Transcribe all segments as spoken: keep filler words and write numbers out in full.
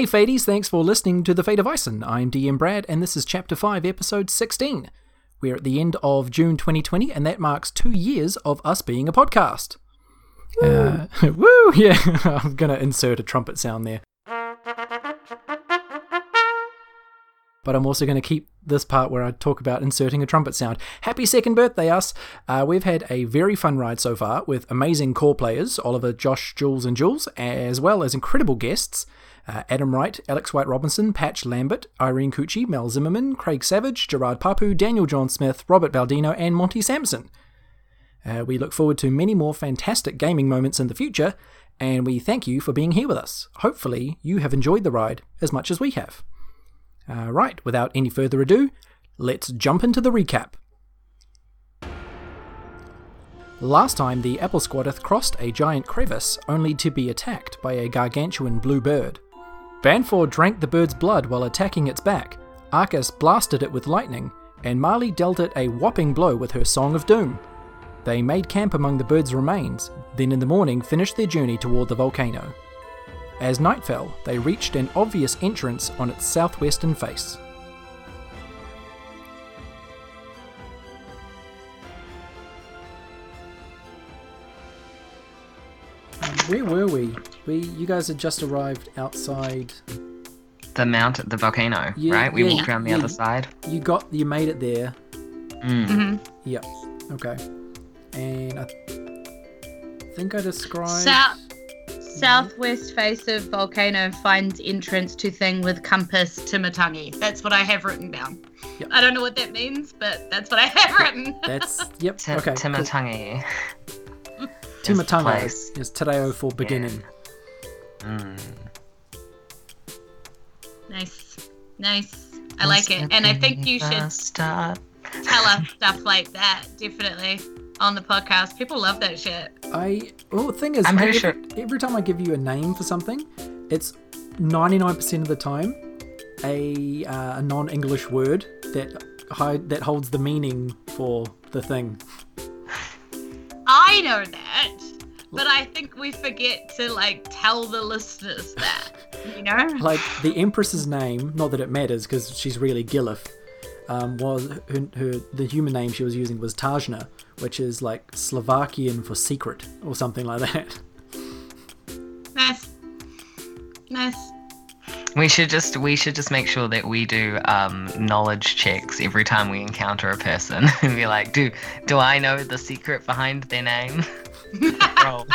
Hey Fadies, thanks for listening to The Fate of Eisen. I'm D M Brad, and this is Chapter five, Episode sixteen. We're at the end of June twenty twenty, and that marks two years of us being a podcast. Woo! Uh, woo! Yeah, I'm going to insert a trumpet sound there. But I'm also going to keep this part where I talk about inserting a trumpet sound. Happy second birthday, us. Uh, we've had a very fun ride so far with amazing core players, Oliver, Josh, Jules and Jules, as well as incredible guests, uh, Adam Wright, Alex White-Robinson, Patch Lambert, Irene Cucci, Mel Zimmerman, Craig Savage, Gerard Papu, Daniel John Smith, Robert Baldino and Monty Sampson. Uh, we look forward to many more fantastic gaming moments in the future, and we thank you for being here with us. Hopefully you have enjoyed the ride as much as we have. Uh, right, without any further ado, let's jump into the recap. Last time, the Apple Squadeth crossed a giant crevice, only to be attacked by a gargantuan blue bird. Vanford drank the bird's blood while attacking its back, Arcus blasted it with lightning, and Marley dealt it a whopping blow with her Song of Doom. They made camp among the bird's remains, then in the morning finished their journey toward the volcano. As night fell, they reached an obvious entrance on its southwestern face. Where were we? We, you guys had just arrived outside the mount, the volcano, yeah, right? We yeah, walked around the yeah. other side. You got, you made it there. Mm. Mm-hmm. Yep. Okay. And I th- think I described. So- Southwest face of volcano finds entrance to thing with compass Timatangi. That's what I have written down. Yep. I don't know what that means, but that's what I have written. That's, yep, T- okay. Timatangi. Cool. Timatangi is, is Tereo for beginning. Yeah. Mm. Nice. Nice. I like it. And I think you should start. tell us stuff like that, definitely. On the podcast, people love that shit. I well, the thing is, I'm pretty sure every time I give you a name for something, it's ninety-nine percent of the time a uh, a non-English word that hide that holds the meaning for the thing. I know that, but I think we forget to like tell the listeners that, you know. Like the Empress's name, not that it matters because she's really Gillif. Um, was her, her the human name she was using was Tajna, which is like Slovakian for secret or something like that. Nice, nice. We should just we should just make sure that we do um, knowledge checks every time we encounter a person and be like, do do I know the secret behind their name? Roll.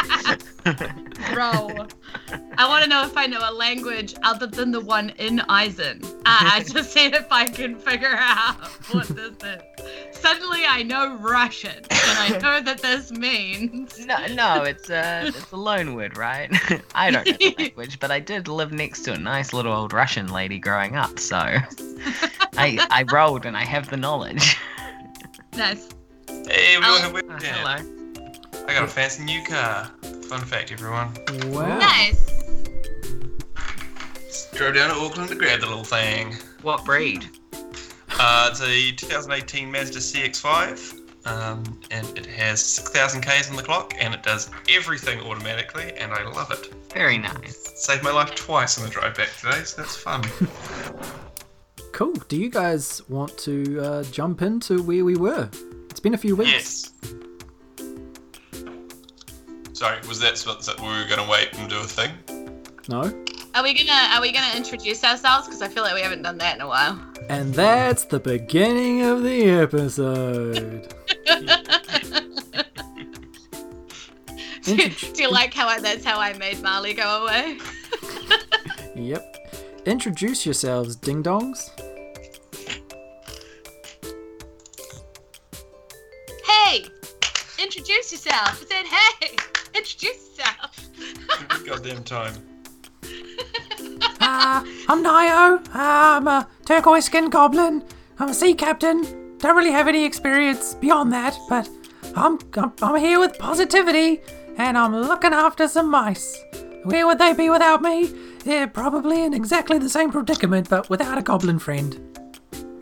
Roll. I want to know if I know a language other than the one in Eisen. Uh, I just said if I can figure out what this is. Suddenly I know Russian, and I know that this means... No, no, it's a, it's a loan word, right? I don't know the language, but I did live next to a nice little old Russian lady growing up, so I I rolled and I have the knowledge. Nice. Hey, everyone. Oh, hello. I got a fancy new car. Fun fact, everyone. Wow. Nice. Drove down to Auckland to grab the little thing. What breed? Uh, it's a twenty eighteen Mazda C X five, um, and it has six thousand Ks on the clock, and it does everything automatically, and I love it. Very nice. Saved my life twice on the drive back today, so that's fun. Cool. Do you guys want to uh, jump into where we were? It's been a few weeks. Yes. Sorry, was that, was that we were going to wait and do a thing? No. Are we gonna Are we gonna introduce ourselves? Because I feel like we haven't done that in a while. And that's the beginning of the episode. do, do you like how I, that's how I made Marley go away? Yep. Introduce yourselves, ding-dongs. Hey! Introduce yourself. I said, hey! Introduce yourself. Goddamn time. uh, I'm Nyo. Uh, I'm a turquoise skin goblin. I'm a sea captain. Don't really have any experience beyond that, but I'm, I'm I'm here with positivity, and I'm looking after some mice. Where would they be without me? They're probably in exactly the same predicament, but without a goblin friend.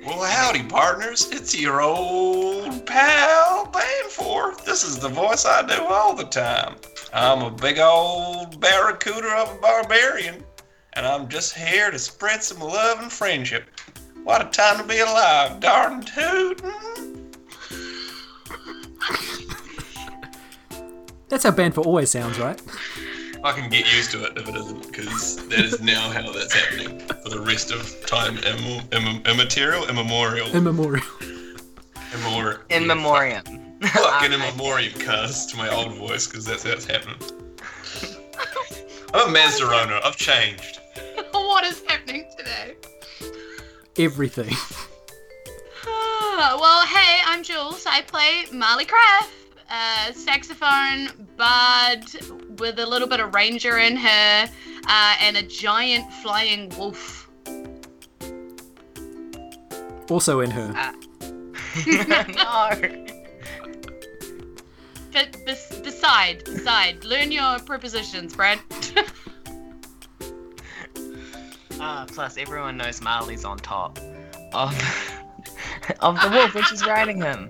Well, howdy, partners. It's your old pal, Banfor. This is the voice I do all the time. I'm a big old barracuda of a barbarian, and I'm just here to spread some love and friendship. What a time to be alive, darn tootin'. That's how Banford always sounds, right? I can get used to it if it isn't, because that is now how that's happening for the rest of time. Im- Im- immaterial? Immemorial. Immemorial. Immemorial. In memoriam. Fucking in memoriam, cuz, to my old voice, because that's how it's happening. I'm a Mazdarona. I've changed. What is happening today? Everything. Oh, well, hey, I'm Jules. I play Marley Craft, a saxophone bard with a little bit of ranger in her, uh, and a giant flying wolf. Also in her. Uh, no. But bes- beside, beside, learn your prepositions, Brad. Ah, plus everyone knows Marley's on top of of the wolf, which is riding him.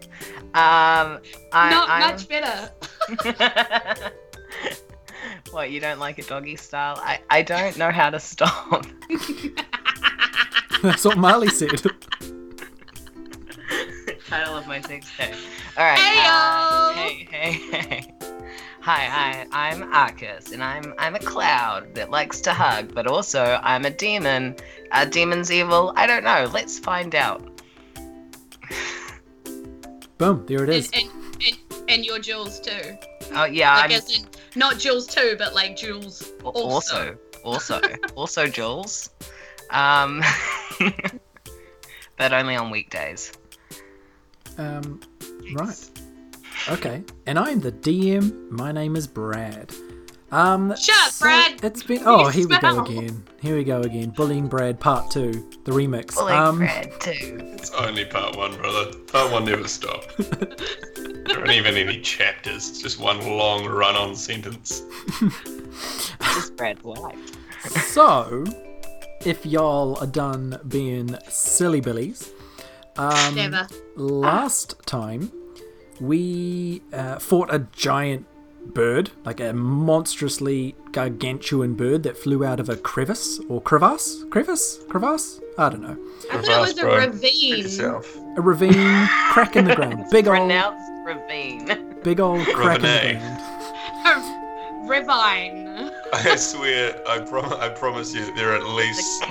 Um, I, Not I'm... much better. What, you don't like it doggy style? I, I don't know how to stop. That's what Marley said. Title of my sex tape. Alright. Uh, hey, hey, hey. Hi, hi, I'm Arcus, and I'm I'm a cloud that likes to hug, but also I'm a demon. Are demons evil? I don't know. Let's find out. Boom, there it is. And, and, and, and you're Jules too. Oh, yeah. Like, I'm... as in, not Jules too, but like Jules also. Also, also, also Jules. Um, but only on weekdays. Um, right. Okay. And I am the D M. My name is Brad. Um, Shut up, so Brad! It's been... Oh, here we go again. Here we go again. Bullying Brad Part two. The remix. Bullying um, Brad two. It's only Part one, brother. Part one never stopped. There aren't even any chapters. It's just one long run-on sentence. Just Brad's life. So, if y'all are done being silly billies... Um, Never. Last ah. time, we uh, fought a giant bird, like a monstrously gargantuan bird that flew out of a crevice or crevasse, crevice, crevasse. I don't know. I thought it was a ravine. A ravine, crack in the ground, big old pronounced ravine, big old crack Ravine. In the ground. A ravine. I swear, I, prom- I promise you, there are at least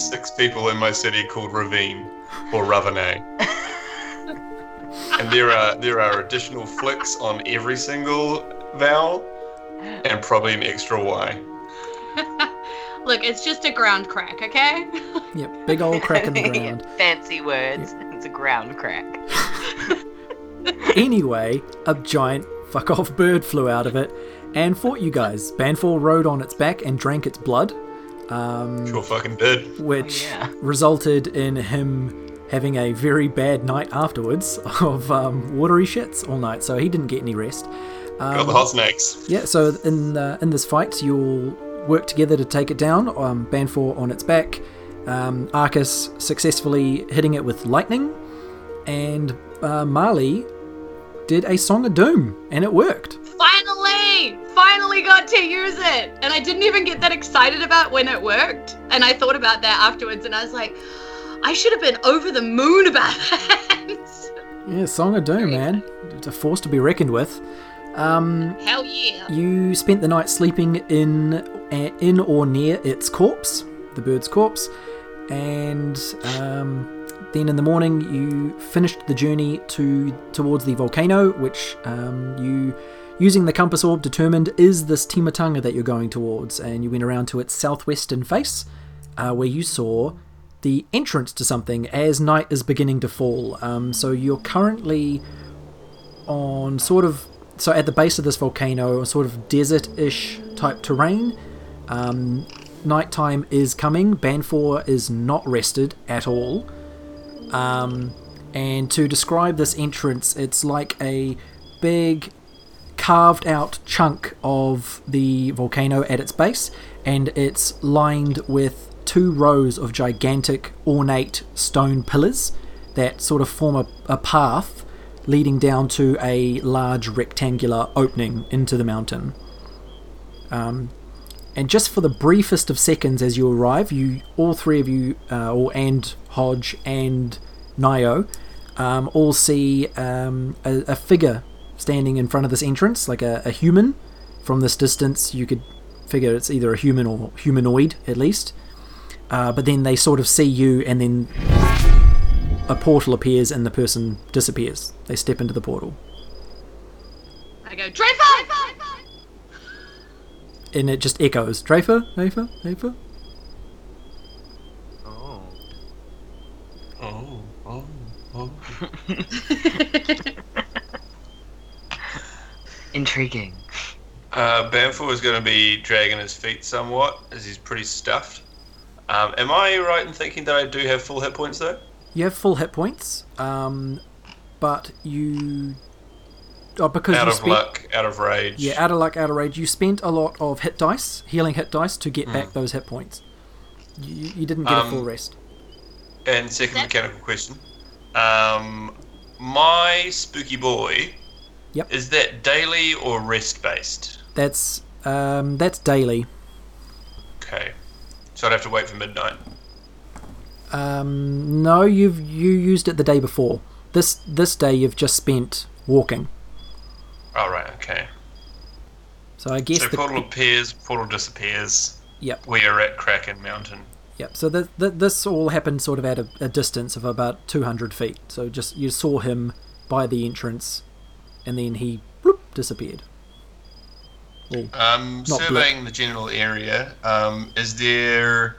six people in my city called Ravine. Or Ravine. And there are there are additional flicks on every single vowel, and probably an extra Y. Look, it's just a ground crack, okay? Yep, big old crack in the ground. Fancy words. Yep. It's a ground crack. Anyway, a giant fuck-off bird flew out of it and fought you guys. Banford rode on its back and drank its blood. Um, sure fucking did. Which oh, yeah. resulted in him having a very bad night afterwards of um, watery shits all night, so he didn't get any rest. Um, Got the hot snakes. Yeah, so in the, in this fight, you'll work together to take it down. Um, Banford on its back, um, Arcus successfully hitting it with lightning, and uh, Marley did a Song of Doom, and it worked. Finally! Finally got to use it! And I didn't even get that excited about when it worked. And I thought about that afterwards, and I was like, I should have been over the moon about that. Yeah, Song of Doom, man. It's a force to be reckoned with. Um, Hell yeah. You spent the night sleeping in, in or near its corpse, the bird's corpse, and... Um, Then in the morning, you finished the journey to towards the volcano, which um, you, using the compass orb, determined is this Timatanga that you're going towards. And you went around to its southwestern face, uh, where you saw the entrance to something as night is beginning to fall. Um, so you're currently on sort of... So at the base of this volcano, a sort of desert-ish type terrain. Um, nighttime is coming. Banford is not rested at all. Um, and to describe this entrance, it's like a big carved out chunk of the volcano at its base, and it's lined with two rows of gigantic ornate stone pillars that sort of form a, a path leading down to a large rectangular opening into the mountain. Um, And just for the briefest of seconds as you arrive, you all three of you, uh, all, and Hodge and Nyo, um, all see um, a, a figure standing in front of this entrance, like a, a human. From this distance, you could figure it's either a human or humanoid, at least. Uh, but then they sort of see you, and then a portal appears, and the person disappears. They step into the portal. I go, Draifer! And it just echoes, Draifer, Draifer, Draifer. Oh. Oh, oh, oh. Intriguing. Uh, Bamford is going to be dragging his feet somewhat, as he's pretty stuffed. Um, am I right in thinking that I do have full hit points, though? You have full hit points, um, but you... Oh, because out you of spent, luck, out of rage. Yeah, out of luck, out of rage. You spent a lot of hit dice, healing hit dice, to get mm. back those hit points. You, you didn't get um, a full rest. And second That's... mechanical question. Um, my spooky boy... Yep. Is that daily or rest based? That's um, that's daily. Okay, so I'd have to wait for midnight. Um, no, you've you used it the day before. This this day you've just spent walking. Oh right, okay. So I guess so. The portal appears, portal disappears. Yep. We are at Kraken Mountain. Yep. So the, the, this all happened sort of at a, a distance of about two hundred feet. So just you saw him by the entrance. And then he bloop, disappeared. Well, um, surveying bloop. the general area, um, is there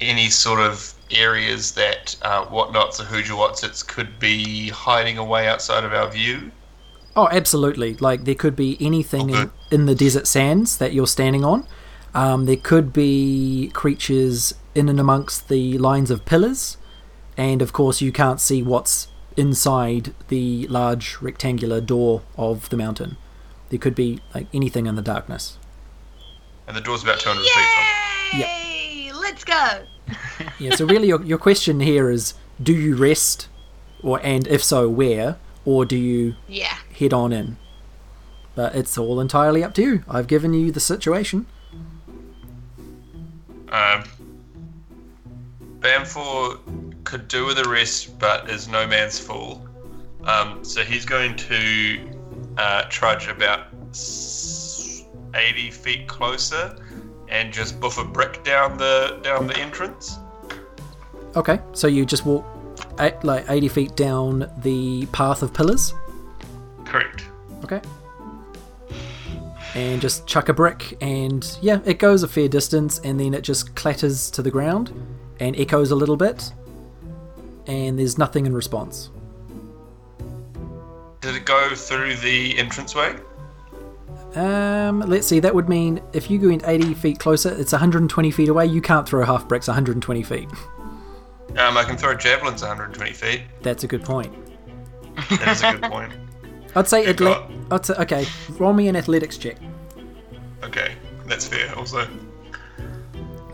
any sort of areas that uh, whatnots or hoojawattsits could be hiding away outside of our view? Oh, absolutely. Like, there could be anything okay. in, in the desert sands that you're standing on. Um, there could be creatures in and amongst the lines of pillars. And, of course, you can't see what's inside the large rectangular door of the mountain. There could be like anything in the darkness. And the door's about two hundred Yay! feet from. Yep. Let's go. Yeah, so really your your question here is, do you rest, or and if so where, or do you yeah. head on in? But it's all entirely up to you. I've given you the situation. Um Bamfor could do with a rest, but is no man's fool. Um, so he's going to uh, trudge about eighty feet closer and just buff a brick down the down the entrance. Okay, so you just walk eight, like eighty feet down the path of pillars? Correct. Okay. And just chuck a brick, and yeah, it goes a fair distance, and then it just clatters to the ground and echoes a little bit, and there's nothing in response. Did it go through the entranceway? Um, let's see, that would mean if you went eighty feet closer, it's one hundred twenty feet away. You can't throw half bricks one hundred twenty feet. Um, I can throw javelins one hundred twenty feet. That's a good point. That is a good point. I'd say athletics. I'd say, okay, roll me an athletics check. Okay, that's fair also.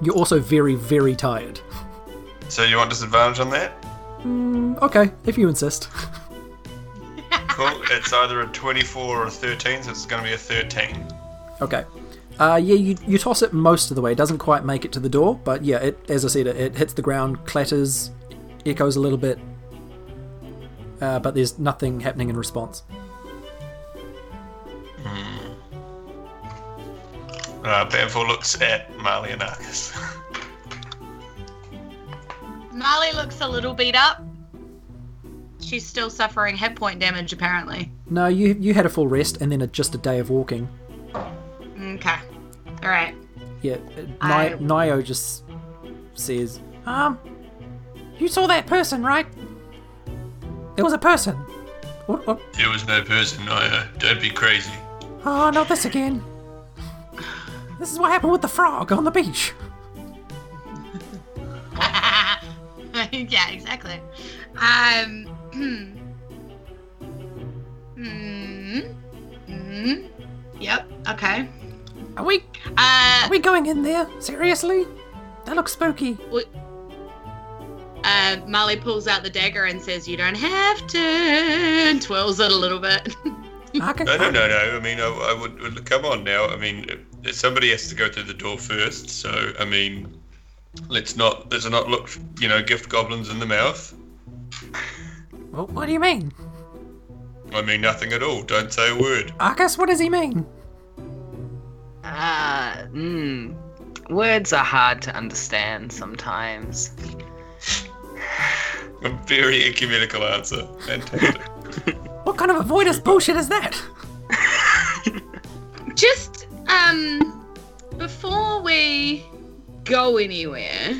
You're also very, very tired. So you want disadvantage on that? Mm, okay, if you insist. Cool, it's either a twenty-four or a thirteen, so it's going to be a thirteen. Okay. Uh, yeah, you you toss it most of the way. It doesn't quite make it to the door, but yeah, it, as I said, it, it hits the ground, clatters, echoes a little bit, uh, but there's nothing happening in response. Hmm. Uh, Bamfor looks at Marley and Arcus. Marley looks a little beat up. She's still suffering hit point damage, apparently. No, you you had a full rest and then a, just a day of walking. Okay. Alright. Yeah, I... Nyo just says, Um, you saw that person, right? It was a person. What, what? There was no person, Nyo. Don't be crazy. Oh, not this again. This is what happened with the frog on the beach. Yeah, exactly. Um, mm, mm, mm, yep, okay. Are we uh, Are we going in there? Seriously? That looks spooky. We, uh, Marley pulls out the dagger and says, you don't have to, and twirls it a little bit. Okay. No, no, no, no. I mean, I, I would come on now. I mean, somebody has to go through the door first. So, I mean, let's not let's not look, you know, gift goblins in the mouth. Well, what do you mean? I mean nothing at all. Don't say a word. Arcus, what does he mean? Uh, mm, words are hard to understand sometimes. A very ecumenical answer. Fantastic. What kind of avoidance bullshit is that? Just, um, before we go anywhere,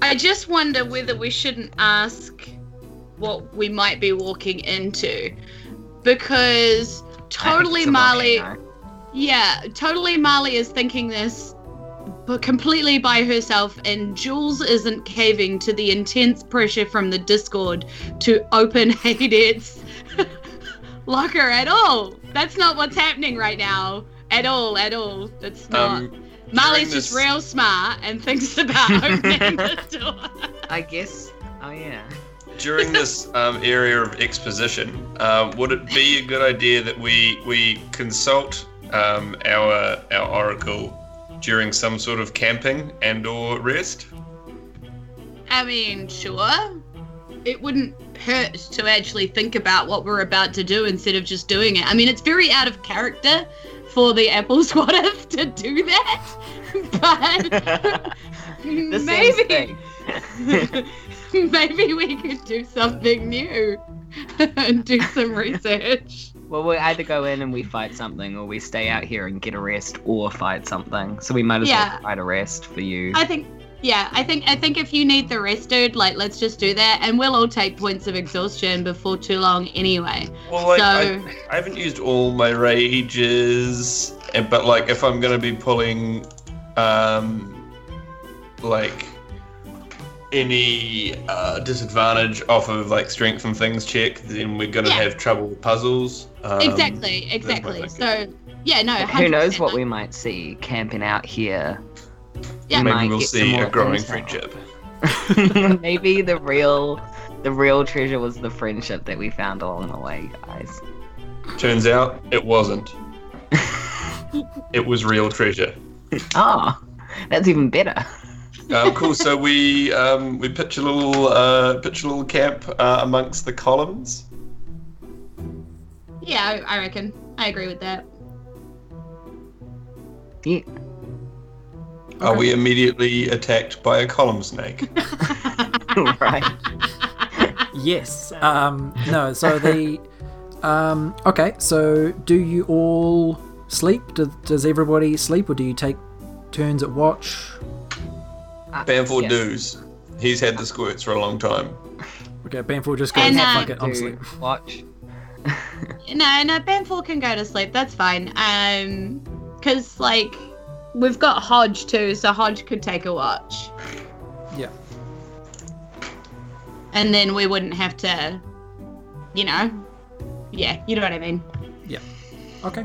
I just wonder whether we shouldn't ask what we might be walking into. Because totally Marley... Yeah, totally Marley is thinking this but completely by herself, and Jules isn't caving to the intense pressure from the Discord to open Haydet's locker at all. That's not what's happening right now. At all, at all. That's not. Um, Marley's this... just real smart and thinks about opening the door. I guess. Oh, yeah. During this um, area of exposition, uh, would it be a good idea that we, we consult um, our our oracle during some sort of camping and or rest? I mean, sure. It wouldn't hurt to actually think about what we're about to do instead of just doing it. I mean, it's very out of character for the Apple Squadeth to do that, but maybe... Maybe we could do something new and do some research. Well, we either go in and we fight something, or we stay out here and get a rest, or fight something. So we might as yeah. well fight a rest for you. I think, yeah, I think, I think if you need the rest, dude, like, let's just do that, and we'll all take points of exhaustion before too long, anyway. Well, like, so... I, I haven't used all my rages, but like, if I'm gonna be pulling, um, like. any uh, disadvantage off of like strength and things check, then we're gonna yeah. have trouble with puzzles. Um, exactly, exactly. So yeah, no. one hundred percent. Who knows what we might see camping out here? Yeah, we maybe we'll see a growing friendship. Maybe the real, the real treasure was the friendship that we found along the way, guys. Turns out it wasn't. It was real treasure. Oh, that's even better. Um, cool. So we um, we pitch a little uh, pitch a little camp uh, amongst the columns. Yeah, I, I reckon. I agree with that. Yeah. Are right. we immediately attacked by a column snake? Right. Yes. Um, no. So the. Um, okay. So do you all sleep? Do, does everybody sleep, or do you take turns at watch? Uh, Banford yes. doos. He's had the squirts for a long time. Okay, Banford just goes and, uh, like it. I'm sleep. Watch. no, no, Banford can go to sleep. That's fine. Um, because like we've got Hodge too, so Hodge could take a watch. Yeah. And then we wouldn't have to, you know, yeah, you know what I mean. Yeah. Okay.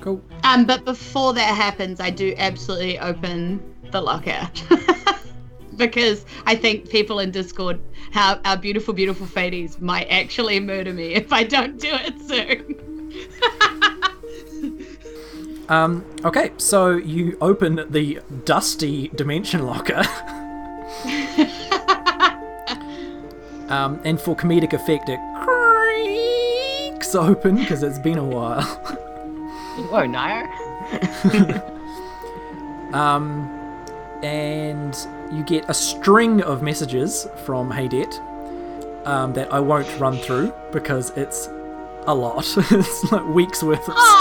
Cool. Um, but before that happens, I do absolutely open the locker. Because I think people in Discord, how our beautiful, beautiful Fadies might actually murder me if I don't do it soon. um, okay, so you open the dusty dimension locker. um, and for comedic effect, it creaks open because it's been a while. Whoa, Nyo. um... And you get a string of messages from Haydet um, that I won't run through because it's a lot. It's like weeks worth of Aww.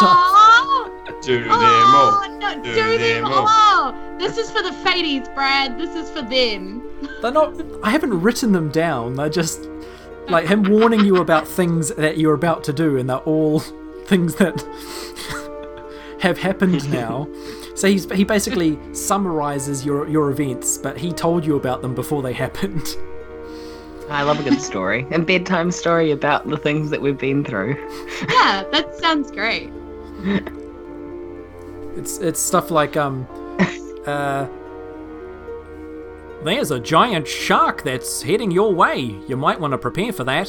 stuff. Do them all. No, do, do them all. all. This is for the Fadies, Brad. This is for them. They're not. I haven't written them down. They're just like him warning you about things that you're about to do, and they're all things that have happened now. So he's, he basically summarises your, your events, but he told you about them before they happened. I love a good story. A bedtime story about the things that we've been through. Yeah, that sounds great. It's it's stuff like, um, uh, there's a giant shark that's heading your way. You might want to prepare for that.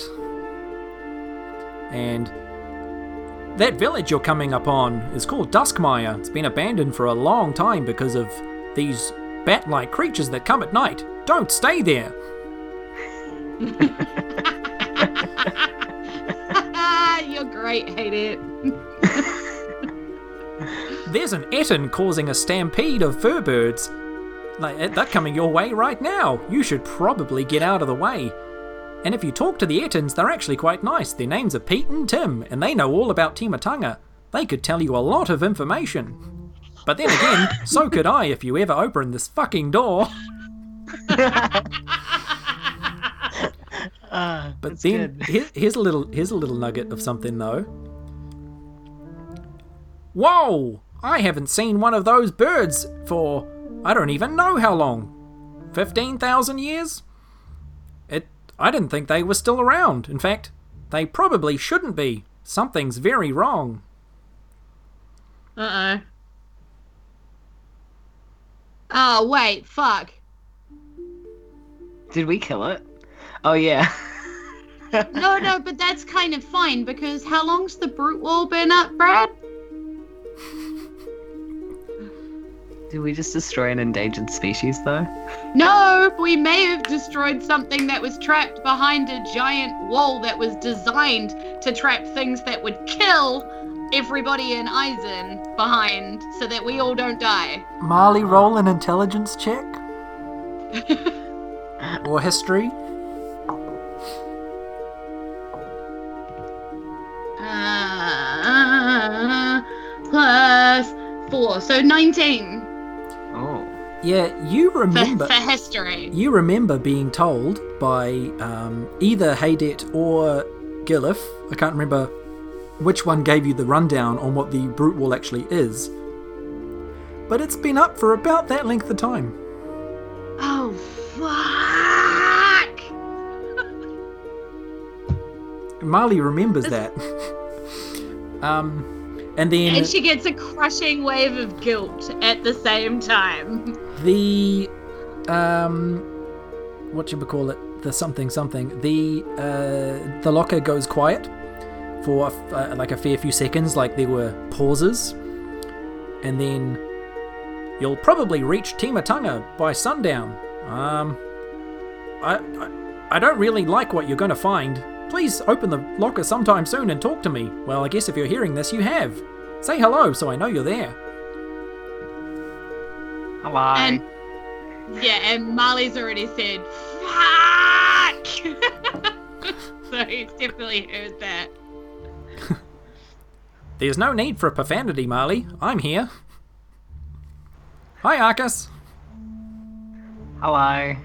And that village you're coming up on is called Duskmire. It's been abandoned for a long time because of these bat-like creatures that come at night. Don't stay there! You're great, Haydet. There's an ettin causing a stampede of furbirds. Like, they're coming your way right now. You should probably get out of the way. And if you talk to the ettins, they're actually quite nice. Their names are Pete and Tim, and they know all about Timatanga. They could tell you a lot of information. But then again, so could I if you ever open this fucking door. Uh, but then, here, here's a little here's a little nugget of something, though. Whoa! I haven't seen one of those birds for, I don't even know how long. fifteen thousand years? It. I didn't think they were still around. In fact, they probably shouldn't be. Something's very wrong. Uh-oh. Oh, wait, fuck. Did we kill it? Oh, yeah. no, no, but that's kind of fine, because how long's the Brute Wall been up, Brad? Did we just destroy an endangered species, though? No, we may have destroyed something that was trapped behind a giant wall that was designed to trap things that would kill everybody in Eisen behind, so that we all don't die. Marley, roll an intelligence check? Or history? Uh, plus four, so nineteen. Oh. Yeah, you remember... For, for history. You remember being told by um, either Haydet or Gillif, I can't remember which one gave you the rundown on what the Brute Wall actually is, but it's been up for about that length of time. Oh, fuck! Marley remembers that. um... And then, and she gets a crushing wave of guilt at the same time. The, um, what should we call it? The something something. The uh, the locker goes quiet for uh, like a fair few seconds. Like there were pauses, and then you'll probably reach Timatanga by sundown. Um, I, I I don't really like what you're going to find. Please open the locker sometime soon and talk to me. Well, I guess if you're hearing this, you have. Say hello so I know you're there. Hello. And, yeah, and Marley's already said, fuck! So he's definitely heard that. There's no need for a profanity, Marley. I'm here. Hi, Arcus. Hello.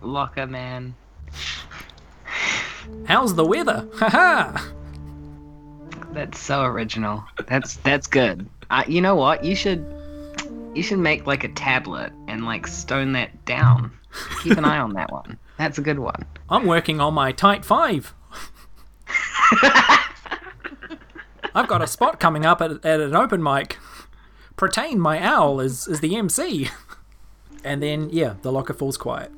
Locker man. How's the weather? Haha! That's so original. That's that's good. Uh, you know what? You should you should make like a tablet and like stone that down. Keep an eye on that one. That's a good one. I'm working on my tight five. I've got a spot coming up at, at an open mic. Pertain, my owl, is, is the M C. And then, yeah, the locker falls quiet.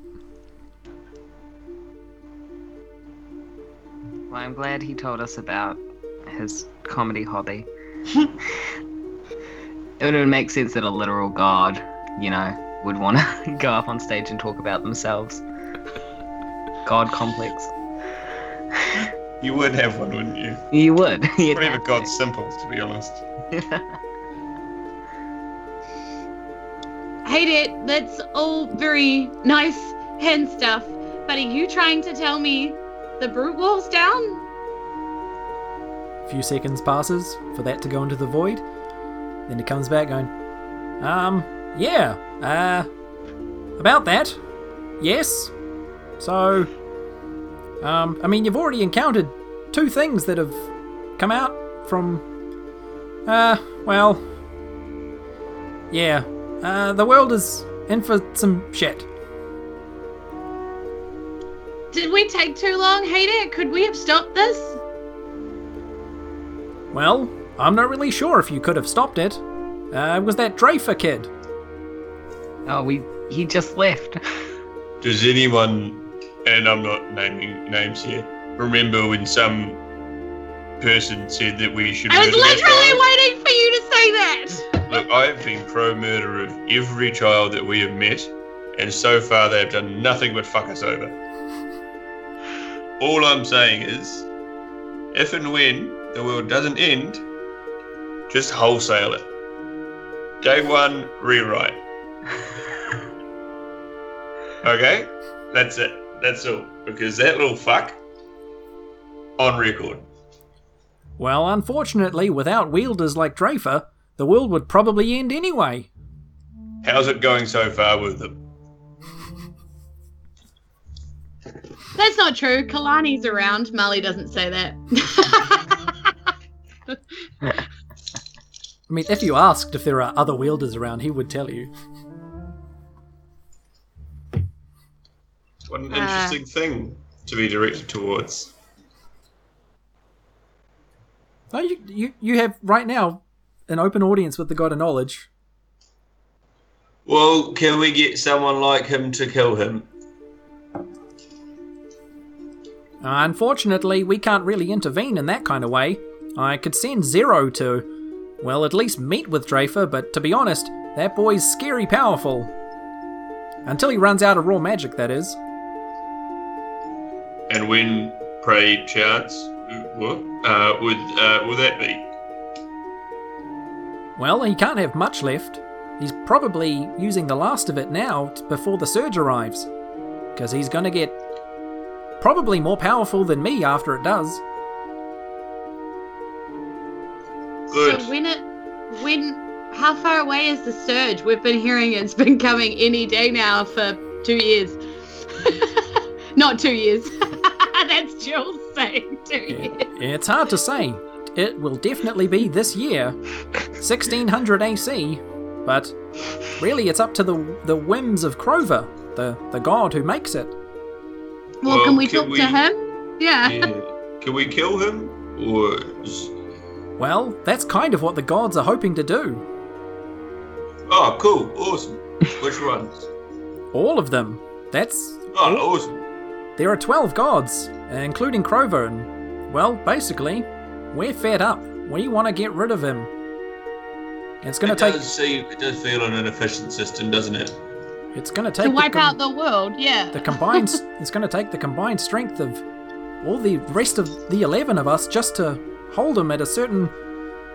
Well, I'm glad he told us about his comedy hobby. It would make sense that a literal god, you know, would want to go up on stage and talk about themselves. God complex. You would have one, wouldn't you? You would. You'd probably have a god's simple, to be honest. Hate it. That's all very nice hand stuff. But are you trying to tell me the Brute Wall's down? A few seconds passes for that to go into the void. Then it comes back going, um, yeah, uh, about that. Yes. So, um, I mean, you've already encountered two things that have come out from, uh, well, yeah, uh, the world is in for some shit. Did we take too long, Haydet? Could we have stopped this? Well, I'm not really sure if you could have stopped it. Uh, it was that Draifer kid. Oh, we he just left. Does anyone, and I'm not naming names here, remember when some person said that we should... I was literally waiting for you to say that! Look, I have been pro-murder of every child that we have met, and so far they have done nothing but fuck us over. All I'm saying is, if and when the world doesn't end, just wholesale it. Day one, rewrite. Okay? That's it. That's all. Because that little fuck, on record. Well, unfortunately, without wielders like Draifer, the world would probably end anyway. How's it going so far with them? That's not true. Kalani's around. Marley doesn't say that. I mean, if you asked if there are other wielders around, he would tell you. What an interesting uh, thing to be directed towards. No, you, you you have right now an open audience with the God of Knowledge. Well, can we get someone like him to kill him? Unfortunately, we can't really intervene in that kind of way. I could send Zero to, well, at least meet with Draifer, but to be honest, that boy's scary powerful. Until he runs out of raw magic, that is. And when, pray, chance, what, uh, would, uh, would that be? Well, he can't have much left. He's probably using the last of it now t- before the surge arrives. Because he's going to get probably more powerful than me after it does. Good. So when it... When... How far away is the surge? We've been hearing it's been coming any day now for two years. Not two years. That's Jules saying two years. It's hard to say. It will definitely be this year. sixteen hundred A C. But really it's up to the the whims of Krover, the, the god who makes it. Well, well can we can talk we, to him? Yeah. yeah. Can we kill him? Or... Well, that's kind of what the gods are hoping to do. Oh, cool. Awesome. Which ones? All of them. That's... Oh, all... awesome. There are twelve gods, including Krover, and, well, basically, we're fed up. We want to get rid of him. It's going to take... Does seem, it does feel an inefficient system, doesn't it? It's going to take... To wipe the com- out the world, yeah. The combined... It's going to take the combined strength of all the rest of the eleven of us just to hold him at a certain...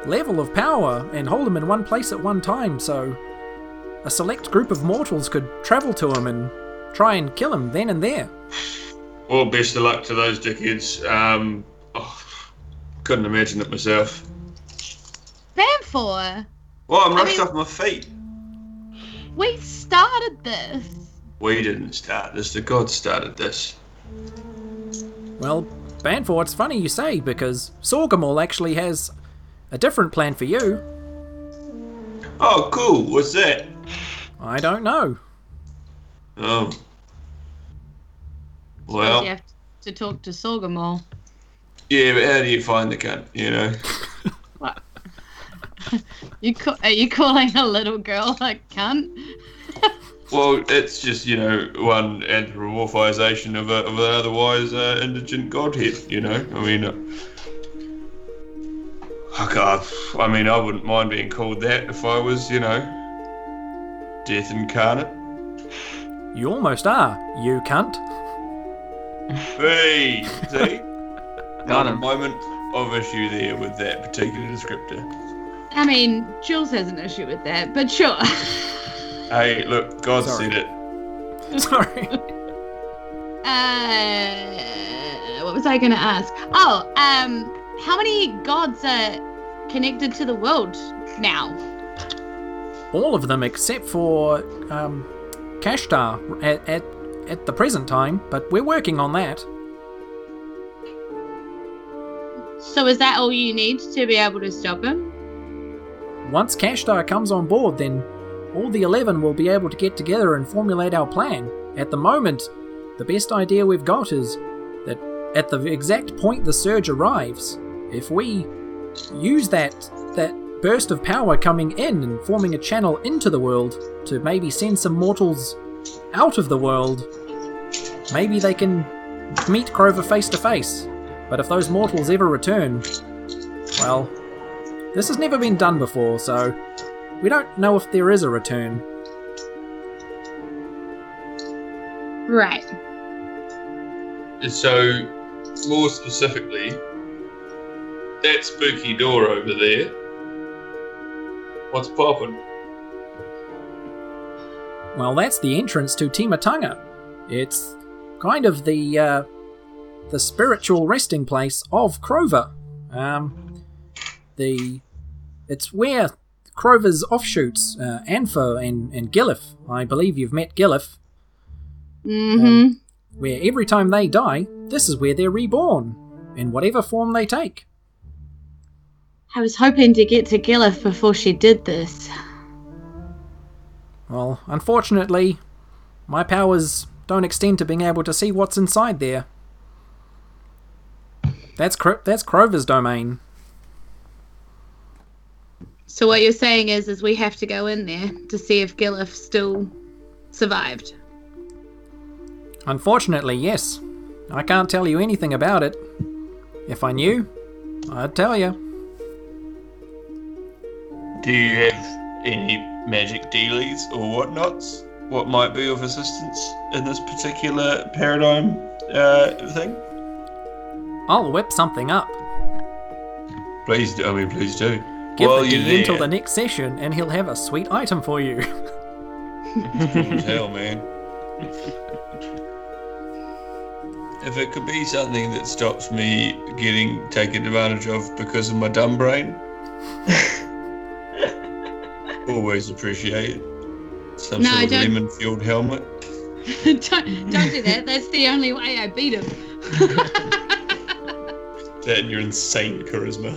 level of power and hold him in one place at one time, so a select group of mortals could travel to him and try and kill him then and there. Well, best of luck to those dickheads. Um, oh, couldn't imagine it myself. Damn for. Well, I'm rushed I mean, off my feet. We started this. We didn't start this. The gods started this. Well, Banfor, it's funny you say, because Sorgamol actually has a different plan for you. Oh, cool. What's that? I don't know. Oh. Well. You have to talk to Sorgamol. Yeah, but how do you find the cunt, you know? What? you ca- are you calling a little girl a cunt? Well, it's just, you know, one anthropomorphization of, a, of an otherwise uh, indigent godhead, you know? I mean... Uh, Oh God, I mean, I wouldn't mind being called that if I was, you know, death incarnate. You almost are, you cunt. Hey, see? Not a moment of issue there with that particular descriptor. I mean, Jules has an issue with that, but sure. Hey, look, God Sorry. said it. Sorry. uh, what was I going to ask? Oh, um... How many gods are connected to the world now? All of them except for um, Kashtar at, at at the present time, but we're working on that. So is that all you need to be able to stop him? Once Kashtar comes on board, then all the eleven will be able to get together and formulate our plan. At the moment, the best idea we've got is that at the exact point the surge arrives, if we use that that burst of power coming in and forming a channel into the world to maybe send some mortals out of the world, maybe they can meet Krover face to face. But if those mortals ever return, Well, this has never been done before, so we don't know if there is a return. Right. So, more specifically, that spooky door over there, what's poppin'? Well, that's the entrance to Timatanga. It's kind of the uh, the spiritual resting place of Krover. Um, the it's where Krover's offshoots, uh, Amphar and and Gillif. I believe you've met Gillif. Mm-hmm. Um, where every time they die, this is where they're reborn in whatever form they take. I was hoping to get to Gillif before she did this. Well, unfortunately, my powers don't extend to being able to see what's inside there. That's Cro- that's Krover's domain. So what you're saying is, is we have to go in there to see if Gillif still survived. Unfortunately, yes. I can't tell you anything about it. If I knew, I'd tell you. Do you have any magic dealies or whatnots? What might be of assistance in this particular paradigm uh, thing? I'll whip something up. Please do. I mean, please do. Give While the key there. Until the next session, and he'll have a sweet item for you. Hell, man. If it could be something that stops me getting taken advantage of because of my dumb brain, always appreciate it. Some no, sort of don't. Lemon-fueled helmet. don't, don't do that. That's the only way I beat him. That and your insane charisma.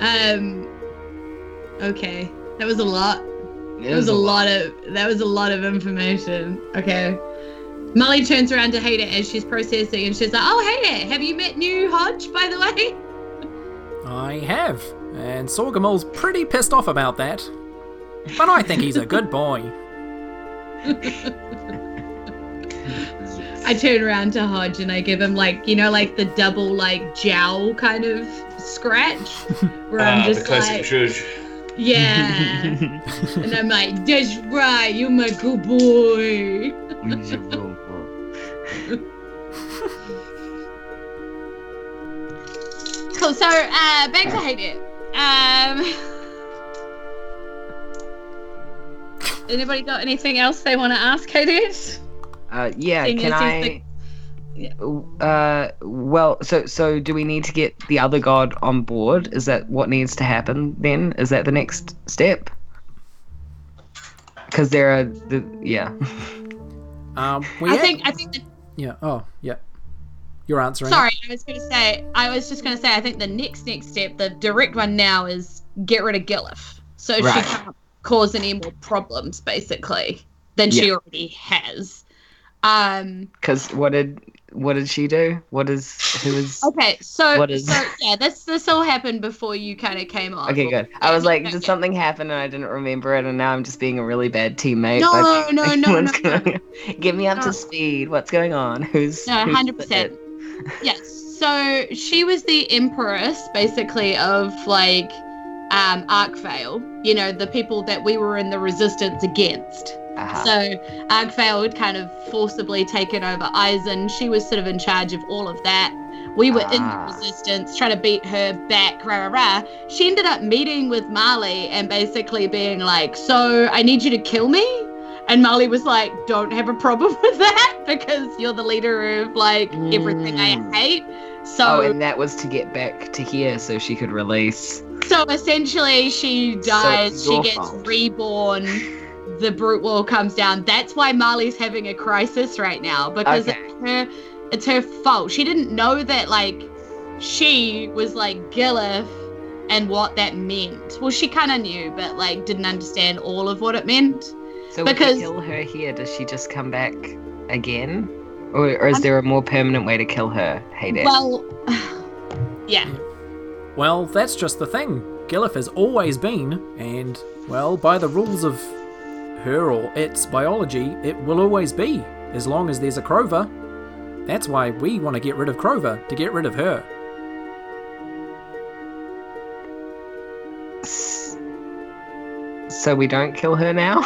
um. Okay, that was a lot. That was a lot of that was a lot of information. Okay. Molly turns around to Haydet as she's processing, and she's like, "Oh, Haydet, have you met new Hodge, by the way?" I have, and Sorgamol's pretty pissed off about that, but I think he's a good boy. I turn around to Hodge and I give him, like, you know, like the double, like, jowl kind of scratch, where ah, I'm just the classic like, judge. Yeah, and I'm like, "That's right, you're my good boy." Cool. So uh, back to Haydet. Um, anybody got anything else they want to ask Haydet? Uh, yeah. Seeing can I? The... Yeah. Uh, well, so so do we need to get the other god on board? Is that what needs to happen then? Is that the next step? Because there are the yeah. Um, we I have... think I think. The... Yeah. Oh, yeah. You're answering. Sorry, I was going to say. I was just going to say. I think the next next step, the direct one now, is get rid of Gillif, so right. she can't cause any more problems, basically, than yeah. she already has. Um. Because what did what did she do? What is who is? Okay, so, what is... so yeah, this this all happened before you kind of came on. Okay, good. I was like, did something happen and I didn't remember it, and now I'm just being a really bad teammate. No, like, no, no, no, no. Get me up no. to speed. What's going on? Who's no, hundred percent. Yes, so she was the empress, basically, of, like, um, Arkvale, you know, the people that we were in the resistance against. Uh-huh. So Arkvale had kind of forcibly taken over Eisen. She was sort of in charge of all of that. We were uh-huh. in the resistance, trying to beat her back, rah, rah, rah. She ended up meeting with Marley and basically being like, "So I need you to kill me?" And Molly was like, "Don't have a problem with that because you're the leader of, like, mm. everything I hate." So, oh, and that was to get back to here so she could release. So essentially she dies, so she gets reborn, the Brute Wall comes down. That's why Molly's having a crisis right now, because okay. it's her, it's her fault. She didn't know that, like, she was, like, Gillif and what that meant. Well, she kind of knew, but, like, didn't understand all of what it meant. So because, if you kill her here, does she just come back again? Or, or is um, there a more permanent way to kill her, Haydet? Well, yeah. Well, that's just the thing. Gillif has always been, and, well, by the rules of her or its biology, it will always be, as long as there's a Krover. That's why we want to get rid of Krover, to get rid of her. So we don't kill her now?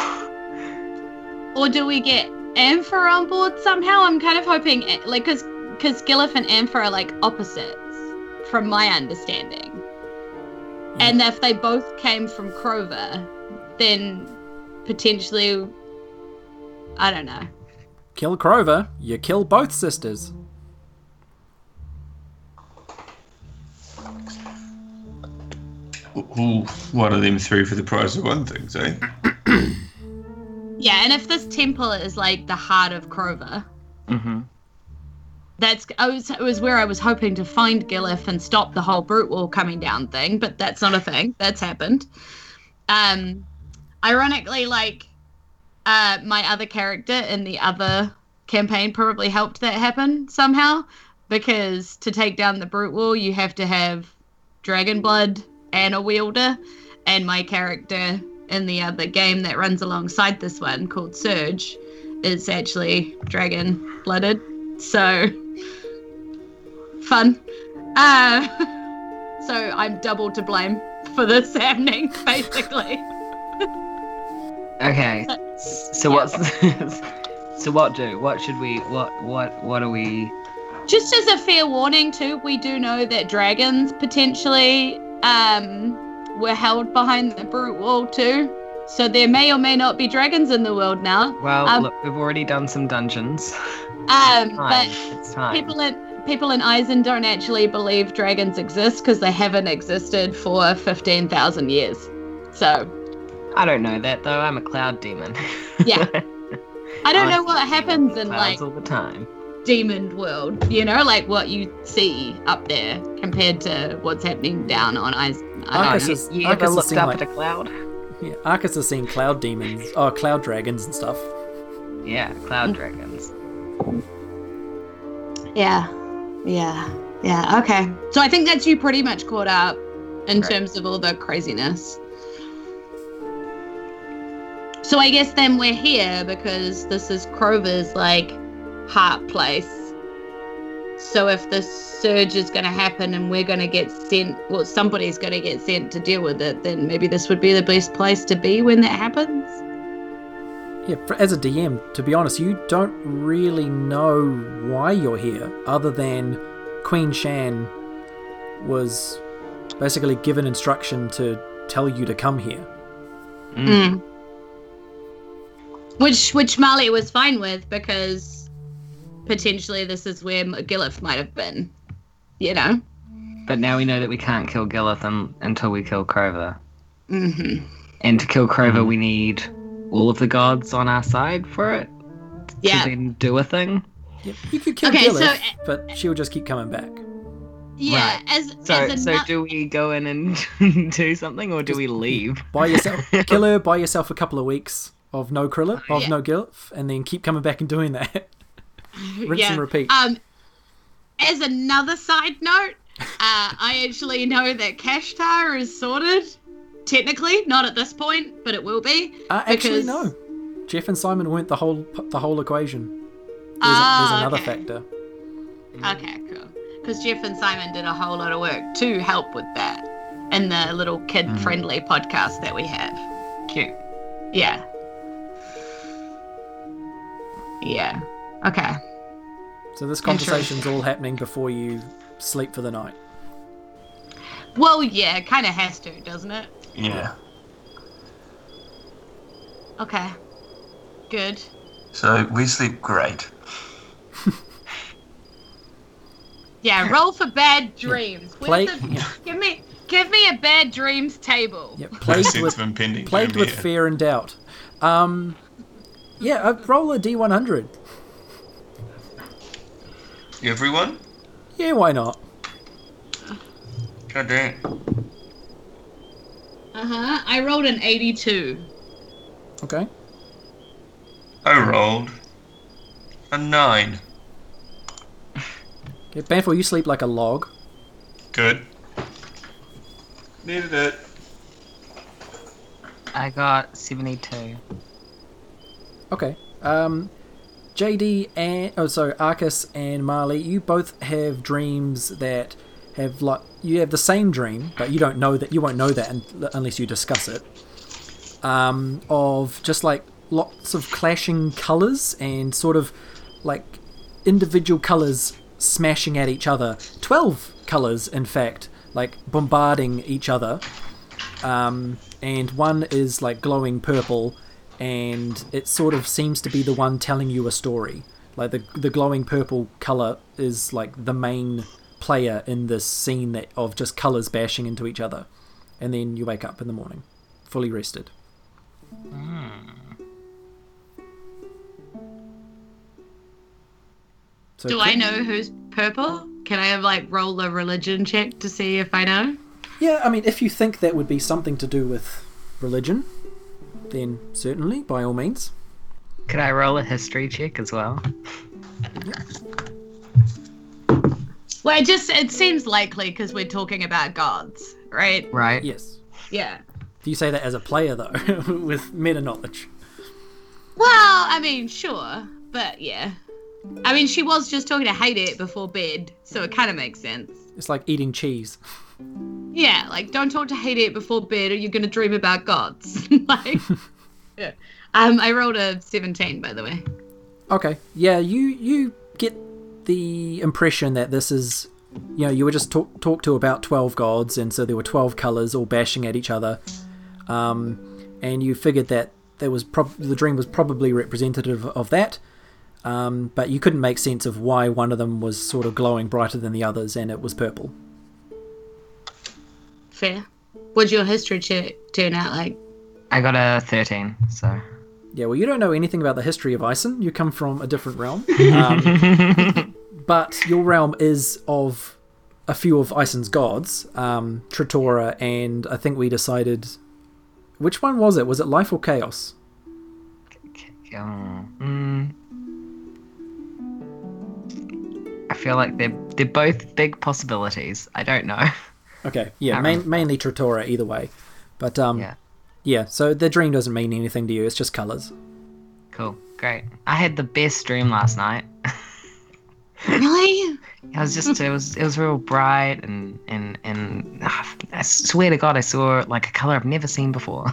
Or do we get Amphar on board somehow? I'm kind of hoping, like, because because Gillif and Amphar are like opposites, from my understanding. Mm. And if they both came from Krover, then potentially, I don't know. Kill Krover, you kill both sisters. Ooh, one of them three for the price of one thing, eh? Yeah, and if this temple is like the heart of Krover, mm-hmm. that's I was, it was where I was hoping to find Gillif and stop the whole Brute Wall coming down thing, but that's not a thing. That's happened. Um, ironically, like, uh, my other character in the other campaign probably helped that happen somehow, because to take down the Brute Wall, you have to have dragon blood and a wielder, and my character in the other game that runs alongside this one called Surge is actually dragon blooded, so fun. Uh, so I'm double to blame for this happening, basically. Okay. So yeah. what's so what do what should we what what what are we? Just as a fair warning too, we do know that dragons potentially. Um, we're held behind the Brute Wall too, so there may or may not be dragons in the world now. Well, um, look, we've already done some dungeons. Um, it's but it's time. people in people in Eisen don't actually believe dragons exist because they haven't existed for fifteen thousand years. So, I don't know that though. I'm a cloud demon. Yeah, I don't I know what happens in like all the time. Demon world, you know, like what you see up there compared to what's happening down on ice. Arcus has you ever looked up like, at a cloud? Yeah, Arcus has seen cloud demons, oh, cloud dragons and stuff. Yeah, cloud dragons. Yeah, yeah, yeah. Okay, so I think that's you pretty much caught up in Great. terms of all the craziness. So I guess then we're here because this is Krover's like. Heart place. So if this surge is going to happen and we're going to get sent, well, somebody's going to get sent to deal with it, then maybe this would be the best place to be when that happens. Yeah, for, as a D M, to be honest, you don't really know why you're here, other than Queen Shan was basically given instruction to tell you to come here. Mm. Mm. Which which Marley was fine with because. Potentially this is where Gillif might have been, you know? But now we know that we can't kill Gillif un- until we kill Krover. Mm-hmm. And to kill Krover, we need all of the gods on our side for it. Yeah. To then do a thing. Yep. You could kill okay, Gillif, so, uh, but she'll just keep coming back. Yeah. Right. As, so, as so nu- do we go in and do something, or do we leave? Buy yourself, kill her, buy yourself a couple of weeks of no Krilla, of yeah. no Gillif, and then keep coming back and doing that. Rinse yeah. and repeat. Um, as another side note, uh, I actually know that Kashtar is sorted. Technically, not at this point, but it will be. Uh, actually, because... no. Jeff and Simon weren't the whole the whole equation. There's, oh, there's another okay. factor. Okay, cool. Because Jeff and Simon did a whole lot of work to help with that in the little kid-friendly mm. podcast that we have. Cute. Yeah. Yeah. Okay. So this conversation's all happening before you sleep for the night. Well, yeah, it kind of has to, doesn't it? Yeah. Okay. Good. So we sleep great. Yeah, roll for bad dreams. Yeah. Play- the- yeah. Give me give me a bad dreams table. Yeah, plagued with, plagued with fear and doubt. Um, yeah, roll a D one hundred. Everyone? Yeah, why not? God damn. Uh-huh. I rolled an eighty-two. Okay. I rolled a nine. Okay, Banford, you sleep like a log. Good. Needed it. I got seventy-two. Okay. Um... J D and oh, sorry, Arcus and Marley, you both have dreams that have like you have the same dream, but you don't know that you won't know that un- unless you discuss it. Um, of just like lots of clashing colors and sort of like individual colors smashing at each other. Twelve colors, in fact, like bombarding each other. Um, and one is like glowing purple. And it sort of seems to be the one telling you a story. Like the the glowing purple color is like the main player in this scene that of just colors bashing into each other. And then you wake up in the morning, fully rested. Mm. So do can, I know who's purple? Can I like roll a religion check to see if I know? Yeah, I mean, if you think that would be something to do with religion, then certainly, by all means. Could I roll a history check as well? Well, it just, it seems likely because we're talking about gods, right? Right. Yes. Yeah. Do you say that as a player, though, with meta knowledge? Well, I mean, sure, but yeah. I mean, she was just talking to Haydet before bed, so it kind of makes sense. It's like eating cheese. Yeah, like, don't talk to Haydet before bed or you're going to dream about gods. Like, yeah. Um, I rolled a seventeen, by the way. Okay. Yeah, you you get the impression that this is, you know, you were just talk, talked to about twelve gods, and so there were twelve colours all bashing at each other. Um, and you figured that there was prob- the dream was probably representative of that, um, but you couldn't make sense of why one of them was sort of glowing brighter than the others, and it was purple. Fair. What'd your history check turn out like? I got a thirteen, so... Yeah, well, you don't know anything about the history of Eisen. You come from a different realm. Um, but your realm is of a few of Eisen's gods, um, Tritora, and I think we decided... Which one was it? Was it Life or Chaos? Mm. I feel like they're, they're both big possibilities. I don't know. Okay, yeah, main, mainly Tritora either way. But, um, yeah. yeah, so the dream doesn't mean anything to you, it's just colours. Cool, great. I had the best dream last night. Really? I was just, it was it was real bright, and, and, and oh, I swear to God, I saw, like, a colour I've never seen before.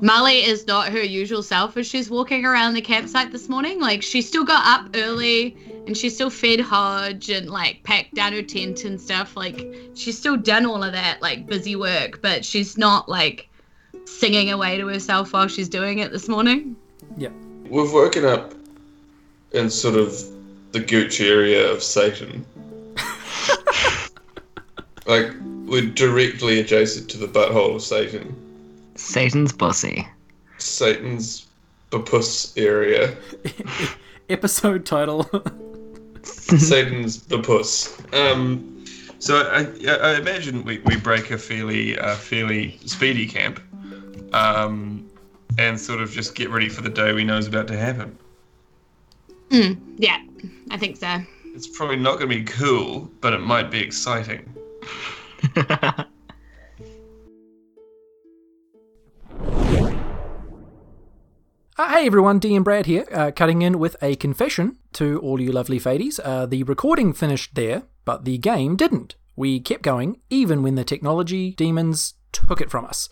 Molly is not her usual self as she's walking around the campsite this morning. Like, she still got up early, and she still fed Hodge and, like, packed down her tent and stuff. Like, she's still done all of that, like, busy work, but she's not, like, singing away to herself while she's doing it this morning. Yeah. We've woken up in sort of the Gooch area of Satan. Like, we're directly adjacent to the butthole of Satan. Satan's pussy. Satan's puss area. Episode title. Satan's puss. Um, so I, I imagine we, we break a fairly uh, fairly speedy camp, um, and sort of just get ready for the day we know is about to happen. Mm, yeah, I think so. It's probably not going to be cool, but it might be exciting. Uh, hey everyone, D M Brad here, uh, cutting in with a confession to all you lovely fadies. Uh, the recording finished there, but the game didn't. We kept going, even when the technology demons took it from us.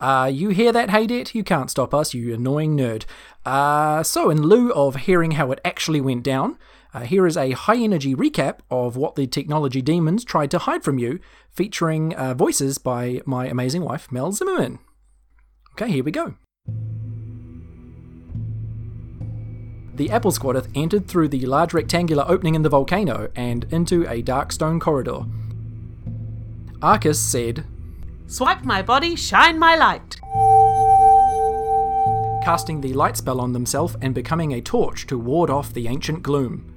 Uh, you hear that, Haydet? You can't stop us, you annoying nerd. Uh, so in lieu of hearing how it actually went down, uh, here is a high-energy recap of what the technology demons tried to hide from you, featuring uh, voices by my amazing wife, Mel Zimmerman. Okay, here we go. The Apple Squadeth entered through the large rectangular opening in the volcano and into a dark stone corridor. Arcus said, "Swipe my body, shine my light," casting the light spell on themselves and becoming a torch to ward off the ancient gloom.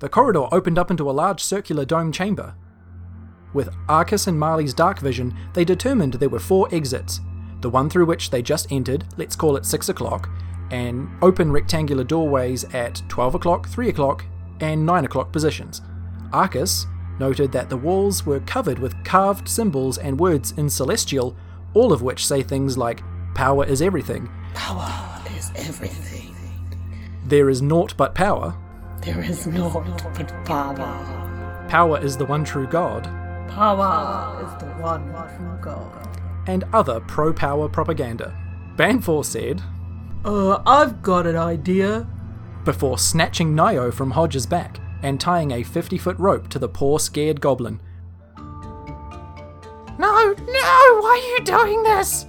The corridor opened up into a large circular dome chamber. With Arcus and Marley's dark vision, they determined there were four exits. The one through which they just entered, let's call it six o'clock, and open rectangular doorways at twelve o'clock, three o'clock, and nine o'clock positions. Arcus noted that the walls were covered with carved symbols and words in Celestial, all of which say things like Power is everything. Power is everything. There is naught but power. There is naught but power. Power is the one true God. Power is the one true God. And other pro-power propaganda. Banfor said, Uh, I've got an idea. Before snatching Nyo from Hodge's back and tying a fifty-foot rope to the poor scared goblin. No, no, why are you doing this?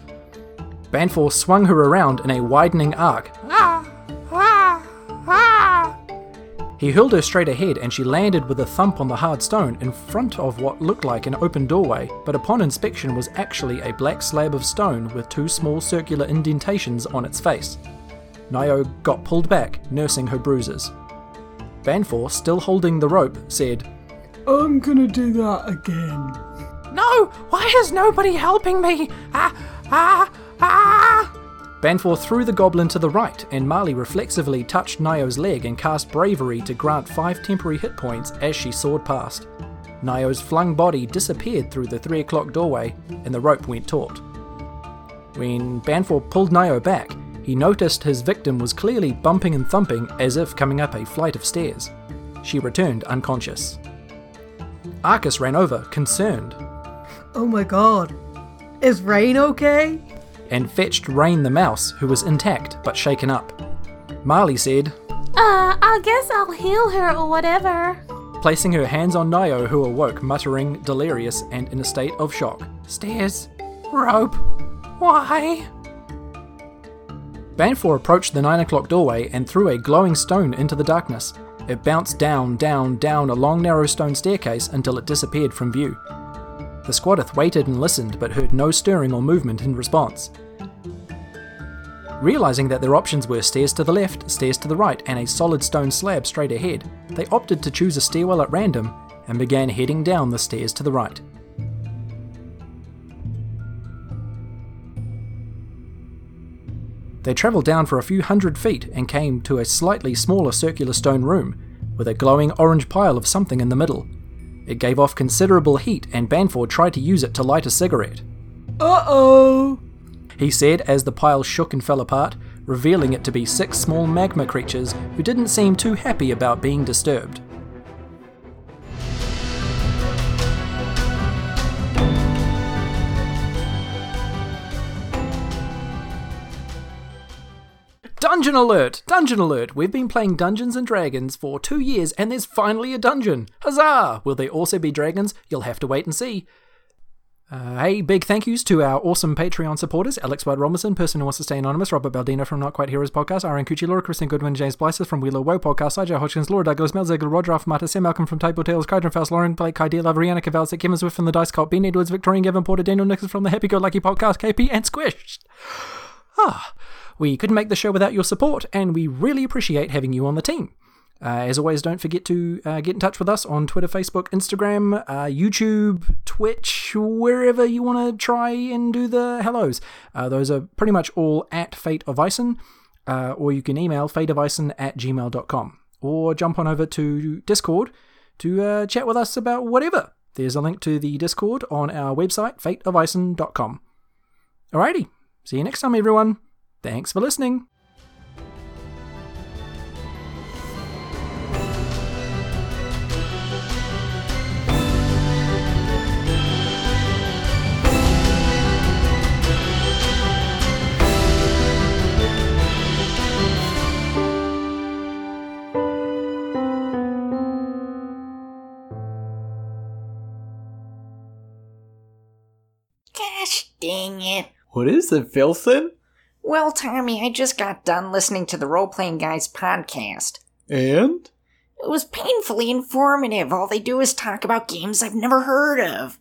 Banfor swung her around in a widening arc. Ah, ah, ah. He hurled her straight ahead and she landed with a thump on the hard stone in front of what looked like an open doorway, but upon inspection was actually a black slab of stone with two small circular indentations on its face. Nyo got pulled back, nursing her bruises. Banfor, still holding the rope, said, I'm gonna do that again. No! Why is nobody helping me? Ah! Ah! Ah! Banfor threw the goblin to the right, and Marley reflexively touched Nyo's leg and cast Bravery to grant five temporary hit points as she soared past. Nyo's flung body disappeared through the three o'clock doorway, and the rope went taut. When Banfor pulled Nyo back, he noticed his victim was clearly bumping and thumping as if coming up a flight of stairs. She returned unconscious. Arcus ran over, concerned. Oh my god, is Rain okay? And fetched Rain the mouse, who was intact but shaken up. Marley said, Uh, I guess I'll heal her or whatever. Placing her hands on Nyo, who awoke, muttering, delirious and in a state of shock. Stairs. Rope. Why? Banfor approached the nine o'clock doorway and threw a glowing stone into the darkness. It bounced down, down, down a long narrow stone staircase until it disappeared from view. The Squadeth waited and listened but heard no stirring or movement in response. Realising that their options were stairs to the left, stairs to the right and a solid stone slab straight ahead, they opted to choose a stairwell at random and began heading down the stairs to the right. They travelled down for a few hundred feet and came to a slightly smaller circular stone room, with a glowing orange pile of something in the middle. It gave off considerable heat and Banfor tried to use it to light a cigarette. Uh-oh! He said as the pile shook and fell apart, revealing it to be six small magma creatures who didn't seem too happy about being disturbed. Dungeon alert! Dungeon alert! We've been playing Dungeons and Dragons for two years and there's finally a dungeon! Huzzah! Will there also be dragons? You'll have to wait and see. Uh, hey, big thank yous to our awesome Patreon supporters, Alex White-Robinson, Person Who Wants to Stay Anonymous, Robert Baldino from Not Quite Heroes Podcast, Irene Cucci, Laura, Kristen Goodwin, James Blyser from We Love Woe Podcast, I J Hodgkins, Laura Douglas, Mel Zimmerman, Roger F. Marta, Sam Malcolm from Table Tales, Kydron Faust, Lauren Blake, Kydia Love, Rihanna Cavalsic, Kim Swift from The Dice Cult, Ben Edwards, Victorian Gavin Porter, Daniel Nixon from The Happy Go Lucky Podcast, K P and Squish. Ah... We couldn't make the show without your support, and we really appreciate having you on the team. Uh, as always, don't forget to uh, get in touch with us on Twitter, Facebook, Instagram, uh, YouTube, Twitch, wherever you want to try and do the hellos. Uh, those are pretty much all at Fate of Eisen, uh, or you can email fateofeisen at gmail dot com, or jump on over to Discord to uh, chat with us about whatever. There's a link to the Discord on our website, fate of eisen dot com. Alrighty, see you next time, everyone. Thanks for listening. Gosh dang it. What is it, Filson? Well, Tommy, I just got done listening to the Roleplaying Guys podcast. And? It was painfully informative. All they do is talk about games I've never heard of.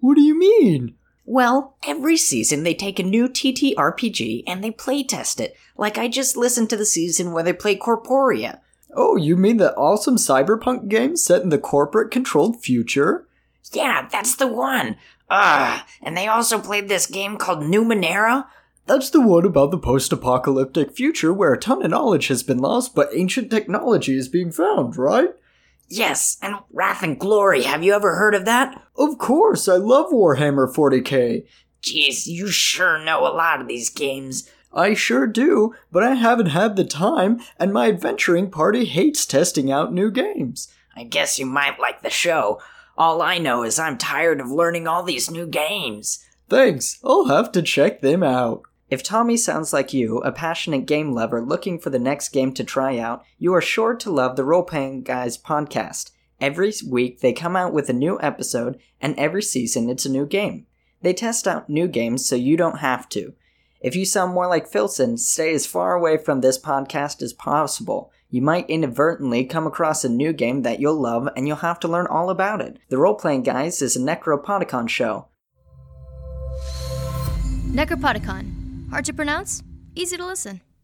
What do you mean? Well, every season they take a new T T R P G and they playtest it. Like I just listened to the season where they play Corporia. Oh, you mean the awesome cyberpunk game set in the corporate-controlled future? Yeah, that's the one. Ah, and they also played this game called Numenera. That's the one about the post-apocalyptic future where a ton of knowledge has been lost, but ancient technology is being found, right? Yes, and Wrath and Glory, have you ever heard of that? Of course, I love Warhammer forty K. Jeez, you sure know a lot of these games. I sure do, but I haven't had the time, and my adventuring party hates testing out new games. I guess you might like the show. All I know is I'm tired of learning all these new games. Thanks, I'll have to check them out. If Tommy sounds like you, a passionate game lover looking for the next game to try out, you are sure to love the Roleplaying Guys podcast. Every week they come out with a new episode, and every season it's a new game. They test out new games so you don't have to. If you sound more like Filson, stay as far away from this podcast as possible. You might inadvertently come across a new game that you'll love, and you'll have to learn all about it. The Roleplaying Guys is a Necropodicon show. Necropodicon. Hard to pronounce, easy to listen.